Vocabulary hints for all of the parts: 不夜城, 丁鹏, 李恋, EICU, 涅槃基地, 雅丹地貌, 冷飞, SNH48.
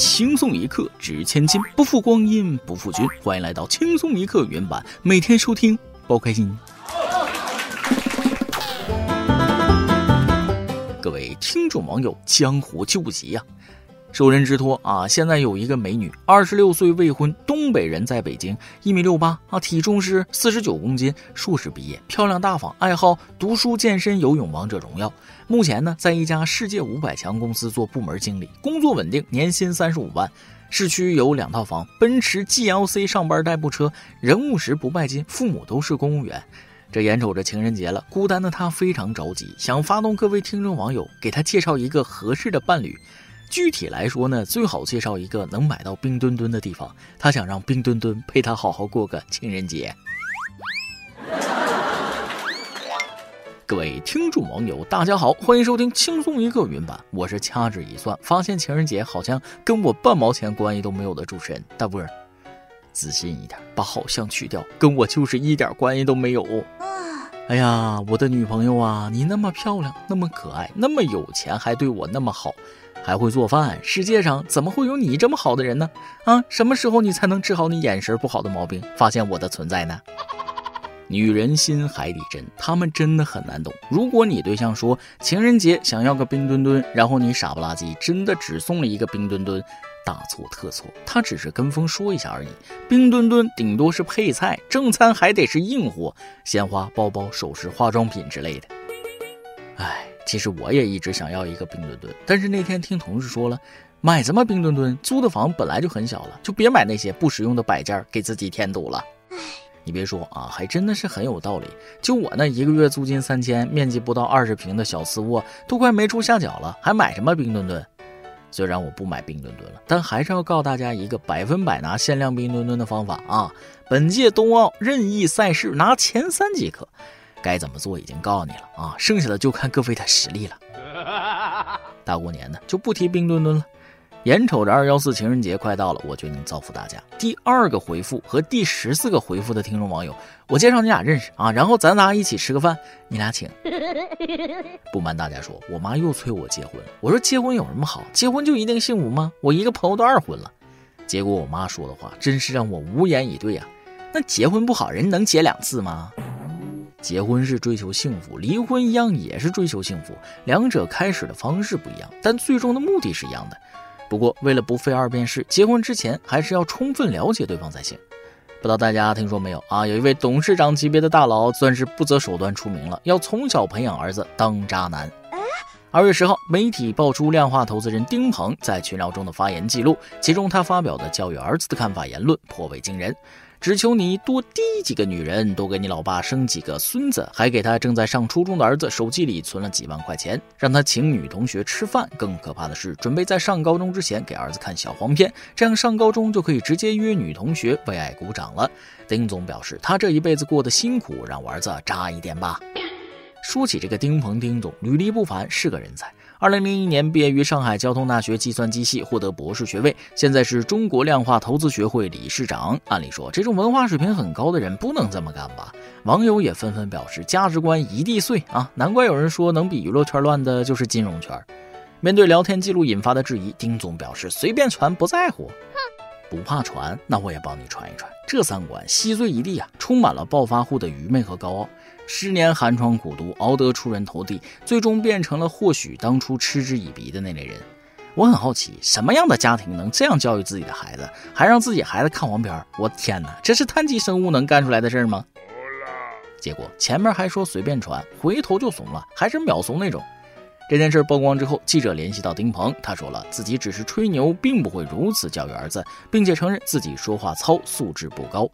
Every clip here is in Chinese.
轻松一刻值千金，不负光阴不负君。欢迎来到轻松一刻原版，每天收听包开心。各位听众网友，江湖救急啊！受人之托啊，现在有一个美女，26岁未婚，东北人，在北京，1.68米啊，体重是49公斤，硕士毕业，漂亮大方，爱好读书、健身、游泳、王者荣耀。目前呢，在一家世界500强公司做部门经理，工作稳定，年薪35万，市区有2套房，奔驰 GLC 上班代步车，人务实不拜金，父母都是公务员。这眼瞅着情人节了，孤单的她非常着急，想发动各位听众网友给她介绍一个合适的伴侣。具体来说呢，最好介绍一个能买到冰墩墩的地方，他想让冰墩墩陪他好好过个情人节。各位听众网友，大家好，欢迎收听轻松一刻云版，我是掐指一算发现情人节好像跟我半毛钱关系都没有的主持人大波儿。自信一点，把好像去掉，跟我就是一点关系都没有。哎呀，我的女朋友啊，你那么漂亮，那么可爱，那么有钱，还对我那么好，还会做饭，世界上怎么会有你这么好的人呢？啊，什么时候你才能治好你眼神不好的毛病，发现我的存在呢？女人心海底针，他们真的很难懂。如果你对象说情人节想要个冰墩墩，然后你傻不拉几真的只送了一个冰墩墩，大错特错，他只是跟风说一下而已。冰墩墩顶多是配菜，正餐还得是硬货，鲜花、包包、首饰、化妆品之类的。哎，其实我也一直想要一个冰墩墩，但是那天听同事说了，买什么冰墩墩，租的房本来就很小了，就别买那些不实用的摆件，给自己添堵了。你别说啊，还真的是很有道理。就我那1个月租金3000，面积不到20平的小次卧，都快没处下脚了，还买什么冰墩墩？虽然我不买冰墩墩了，但还是要告诉大家一个100%拿限量冰墩墩的方法啊！本届冬奥任意赛事拿前3即可，该怎么做已经告诉你了啊，剩下的就看各位的实力了。大过年的就不提冰墩墩了。眼瞅着214情人节快到了，我决定造福大家。第2个回复和第14个回复的听众网友，我介绍你俩认识啊，然后咱俩一起吃个饭，你俩请。不瞒大家说，我妈又催我结婚，我说结婚有什么好，结婚就一定幸福吗？我一个朋友都2婚了。结果我妈说的话真是让我无言以对啊，那结婚不好，人能结2次吗？结婚是追求幸福，离婚一样也是追求幸福，两者开始的方式不一样，但最终的目的是一样的。不过为了不费二遍事，结婚之前还是要充分了解对方才行。不知道大家听说没有啊，有一位董事长级别的大佬算是不择手段出名了，要从小培养儿子当渣男。2月10号，媒体爆出量化投资人丁鹏在群聊中的发言记录，其中他发表的教育儿子的看法言论颇为惊人，只求你多滴几个女人，多给你老爸生几个孙子，还给他正在上初中的儿子手机里存了几万块钱，让他请女同学吃饭。更可怕的是，准备在上高中之前给儿子看小黄片，这样上高中就可以直接约女同学为爱鼓掌了。丁总表示，他这一辈子过得辛苦，让我儿子渣一点吧。说起这个丁鹏丁总，履历不凡，是个人才。2001年毕业于上海交通大学计算机系，获得博士学位，现在是中国量化投资学会理事长。按理说，这种文化水平很高的人不能这么干吧？网友也纷纷表示，价值观一地碎啊！难怪有人说，能比娱乐圈乱的就是金融圈。面对聊天记录引发的质疑，丁总表示，随便传，不在乎。不怕传，那我也帮你传一传。这3观稀碎一地啊，充满了暴发户的愚昧和高傲。10年寒窗苦读，熬得出人头地，最终变成了或许当初嗤之以鼻的那类人。我很好奇，什么样的家庭能这样教育自己的孩子，还让自己孩子看黄片？我天哪，这是碳基生物能干出来的事吗？结果前面还说随便传，回头就怂了，还是秒怂那种。这件事曝光之后，记者联系到丁鹏，他说了自己只是吹牛，并不会如此教育儿子，并且承认自己说话糙，素质不高。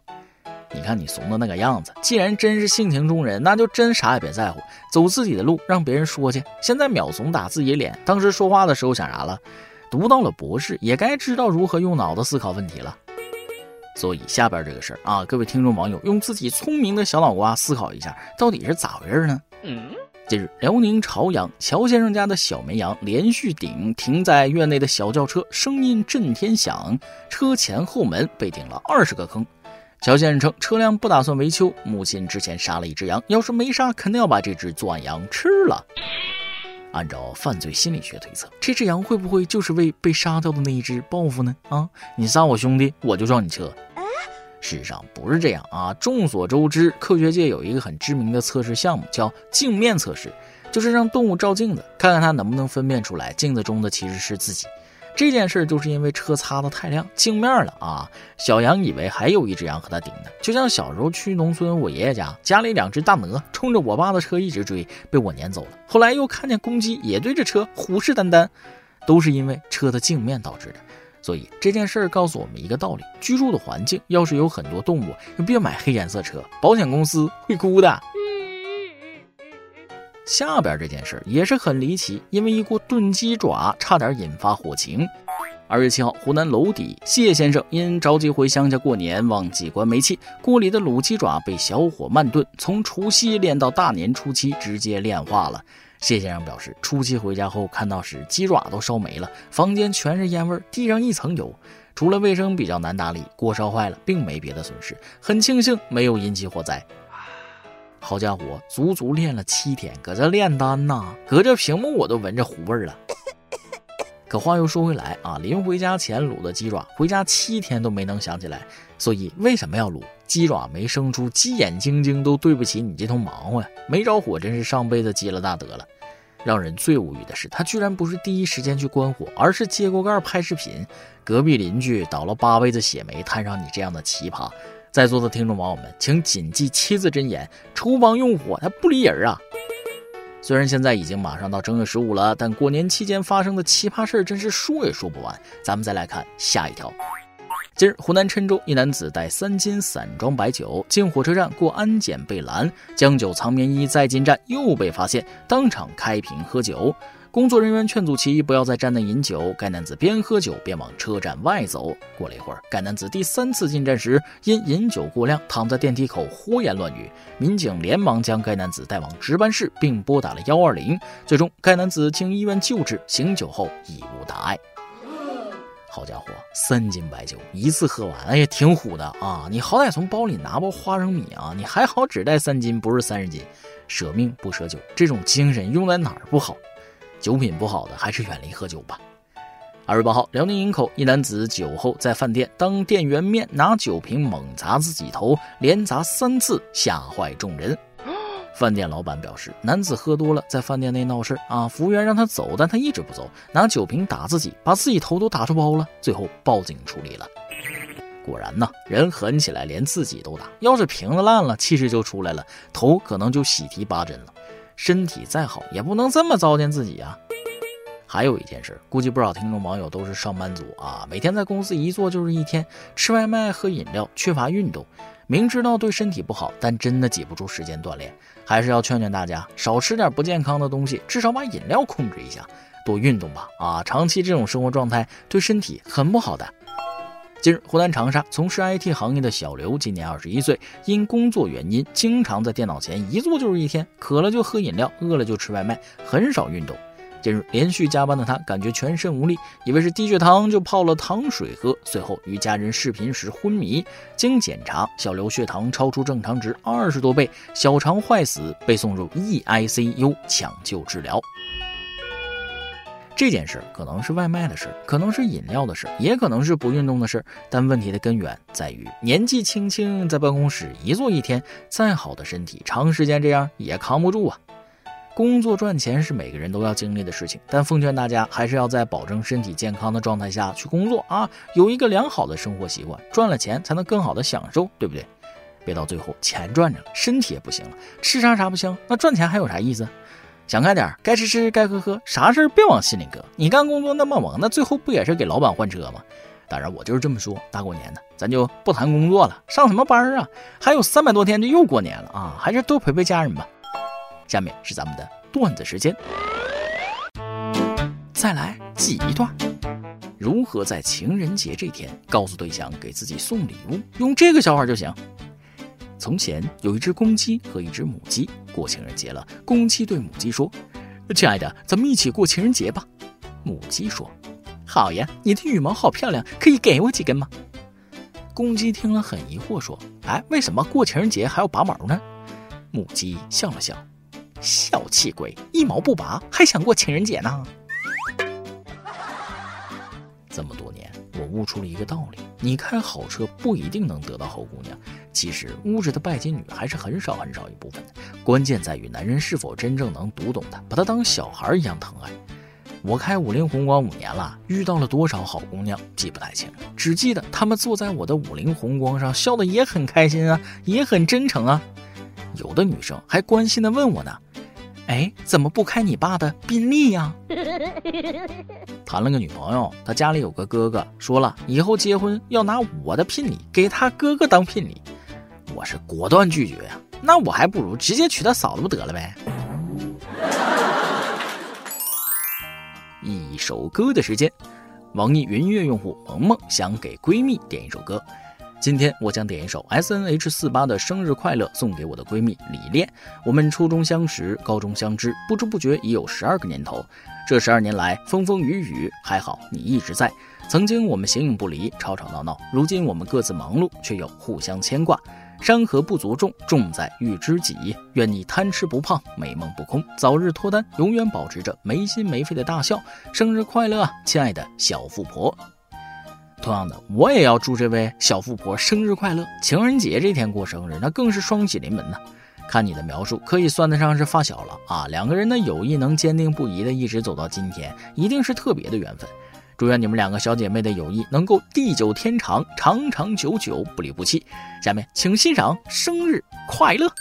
你看你怂的那个样子，既然真是性情中人，那就真啥也别在乎，走自己的路，让别人说去。现在秒怂打自己脸，当时说话的时候想啥了？读到了博士，也该知道如何用脑子思考问题了。所以下边这个事儿啊，各位听众网友用自己聪明的小脑瓜思考一下，到底是咋回事呢？近日，辽宁朝阳乔先生家的小绵羊连续停在院内的小轿车声音震天响，车前后门被顶了20个坑。乔先生称，车辆不打算维修，母亲之前杀了一只羊，要是没杀，肯定要把这只作案羊吃了。按照犯罪心理学推测，这只羊会不会就是为被杀掉的那一只报复呢？啊，你杀我兄弟，我就上你车。事实上不是这样啊！众所周知，科学界有一个很知名的测试项目，叫镜面测试，就是让动物照镜子，看看它能不能分辨出来镜子中的其实是自己。这件事就是因为车擦得太亮，镜面了啊！小羊以为还有一只羊和它顶呢，就像小时候去农村我爷爷家，家里两只大鹅冲着我爸的车一直追，被我撵走了。后来又看见公鸡也对着车虎视眈眈，都是因为车的镜面导致的。所以这件事儿告诉我们一个道理，居住的环境要是有很多动物，就别买黑颜色车，保险公司会哭的。下边这件事儿也是很离奇，因为一锅炖鸡爪差点引发火情。2月7号，湖南娄底谢先生因着急回乡下过年，忘记关煤气，锅里的卤鸡爪被小火慢炖，从除夕炼到大年初七，直接炼化了。谢先生表示，初期回家后看到时，鸡爪都烧没了，房间全是烟味，地上一层油。除了卫生比较难打理，锅烧坏了，并没别的损失，很庆幸没有引起火灾。好家伙，足足练了7天，搁这炼丹呐，隔着屏幕我都闻着糊味了。可话又说回来啊，临回家前卤的鸡爪，回家7天都没能想起来，所以为什么要卤？鸡爪没生出，鸡眼晶晶都对不起你这头忙活，没着火真是上辈子积了大德了。让人最无语的是，他居然不是第一时间去关火，而是揭锅盖拍视频。隔壁邻居倒了8辈子血霉，摊上你这样的奇葩。在座的听众网友们，请谨记7字真言：厨房用火，它不理人啊！虽然现在已经马上到正月15了，但过年期间发生的奇葩事真是说也说不完。咱们再来看下一条。近日，湖南郴州一男子带3斤散装白酒进火车站过安检被拦，将酒藏棉衣，再进站又被发现，当场开瓶喝酒。工作人员劝阻其不要在站内饮酒，该男子边喝酒边往车站外走。过了一会儿，该男子第3次进站时，因饮酒过量躺在电梯口胡言乱语，民警连忙将该男子带往值班室，并拨打了120。最终该男子经医院救治，醒酒后已无大碍。好家伙，3斤白酒一次喝完，哎呀，挺虎的啊！你好歹从包里拿包花生米啊，你还好只带3斤，不是30斤。舍命不舍酒，这种精神用在哪儿不好？酒品不好的还是远离喝酒吧。2月8号，辽宁营口一男子酒后在饭店当店员面拿酒瓶猛砸自己头，连砸3次，吓坏众人。饭店老板表示，男子喝多了在饭店内闹事啊，服务员让他走，但他一直不走，拿酒瓶打自己，把自己头都打出包了，最后报警处理了。果然呢，人狠起来连自己都打，要是瓶子烂了，气势就出来了，头可能就喜提8针了。身体再好也不能这么糟践自己啊！还有一件事，估计不少听众网友都是上班族啊，每天在公司一坐就是一天，吃外卖喝饮料，缺乏运动，明知道对身体不好，但真的挤不出时间锻炼。还是要劝劝大家，少吃点不健康的东西，至少把饮料控制一下，多运动吧啊！长期这种生活状态对身体很不好的。近日，湖南长沙从事 IT 行业的小刘今年21岁，因工作原因经常在电脑前一坐就是一天，渴了就喝饮料，饿了就吃外卖，很少运动。近日连续加班的他感觉全身无力，以为是低血糖，就泡了糖水喝，随后与家人视频时昏迷，经检查，小刘血糖超出正常值20多倍，小肠坏死，被送入 EICU 抢救治疗。这件事可能是外卖的事，可能是饮料的事，也可能是不运动的事，但问题的根源在于年纪轻轻在办公室一坐一天，再好的身体长时间这样也扛不住啊。工作赚钱是每个人都要经历的事情，但奉劝大家还是要在保证身体健康的状态下去工作啊，有一个良好的生活习惯，赚了钱才能更好的享受，对不对？别到最后钱赚着了，身体也不行了，吃啥不香，那赚钱还有啥意思？想开点，该吃该喝，啥事别往心里搁。你干工作那么忙，那最后不也是给老板换车吗？当然我就是这么说，大过年的咱就不谈工作了，上什么班啊？还有300多天就又过年了啊，还是多陪陪家人吧。下面是咱们的段子时间，再来记一段。如何在情人节这天告诉对象给自己送礼物？用这个笑话就行。从前有一只公鸡和一只母鸡，过情人节了，公鸡对母鸡说：“亲爱的，咱们一起过情人节吧。”母鸡说：“好呀，你的羽毛好漂亮，可以给我几根吗？”公鸡听了很疑惑说：“哎，为什么过情人节还要拔毛呢？”母鸡笑了笑：“小气鬼，一毛不拔，还想过情人节呢。这么多年，我悟出了一个道理：你开好车不一定能得到好姑娘。其实物质的拜金女还是很少一部分的，关键在于男人是否真正能读懂她，把她当小孩一样疼爱。我开50宏光5年了，遇到了多少好姑娘记不太清了，只记得她们坐在我的50宏光上，笑得也很开心啊，也很真诚啊。有的女生还关心地问我呢，哎，怎么不开你爸的宾利呀？谈了个女朋友，她家里有个哥哥，说了以后结婚要拿我的聘礼给她哥哥当聘礼，我是果断拒绝呀，那我还不如直接娶她嫂子不得了呗。一首歌的时间，网易云音乐用户萌萌想给闺蜜点一首歌，今天我将点一首 SNH48 的生日快乐送给我的闺蜜李恋。我们初中相识，高中相知，不知不觉已有12个年头，这12年来风风雨雨，还好你一直在。曾经我们形影不离，吵吵闹闹，如今我们各自忙碌，却又互相牵挂。山河不足重，重在遇知己。愿你贪吃不胖，美梦不空，早日脱单，永远保持着没心没肺的大笑。生日快乐啊，亲爱的小富婆！同样的，我也要祝这位小富婆生日快乐。情人节这天过生日，那更是双喜临门呢。看你的描述，可以算得上是发小了啊！两个人的友谊能坚定不移的一直走到今天，一定是特别的缘分。祝愿你们两个小姐妹的友谊能够地久天长，长长久久，不离不弃。下面请欣赏生日快乐。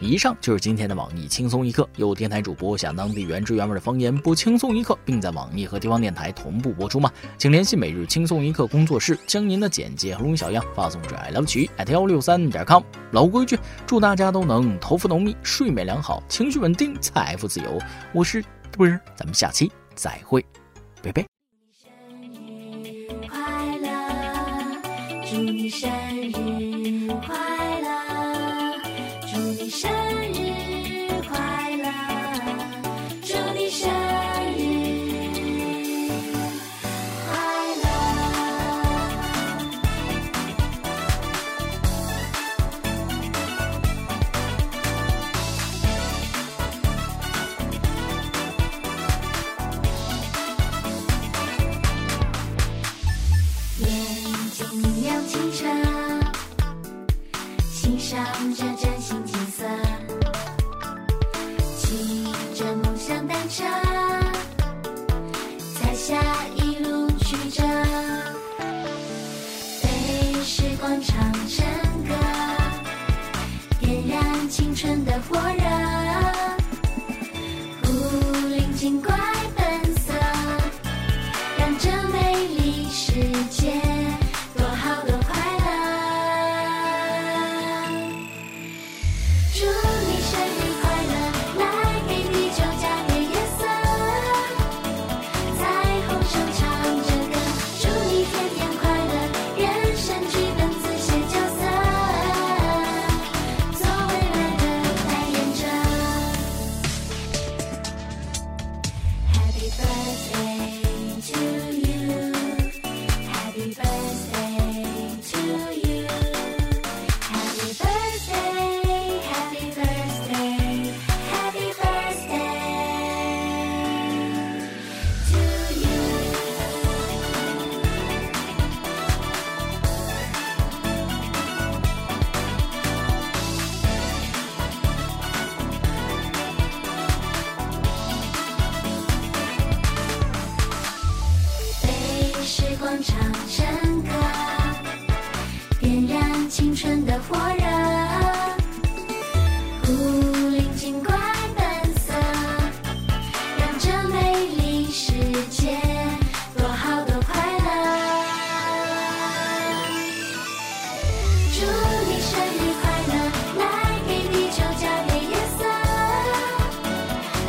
以上就是今天的网易轻松一刻，有电台主播想当地原汁原味的方言播轻松一刻，并在网易和地方电台同步播出吗？请联系每日轻松一刻工作室，将您的简介和录音小样发送至 iLoveQi@163.com。老规矩，祝大家都能头发浓密，睡眠良好，情绪稳定，财富自由。我是杜仁，咱们下期再会，拜拜。祝你生日快乐。欣赏着崭新景色，骑着梦想单车，彩霞一路曲折，被时光唱成歌，点燃青春的火热，古灵精怪本色，让这美丽世界唱成歌，点燃青春的火热，古灵精怪本色，让这美丽世界多好多快乐。祝你生日快乐，来给地球加点颜色，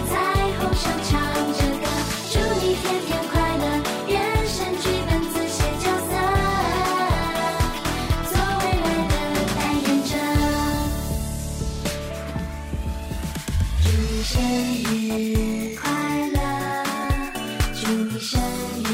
彩虹上唱着歌，祝你天天快乐。生日快乐，祝你生日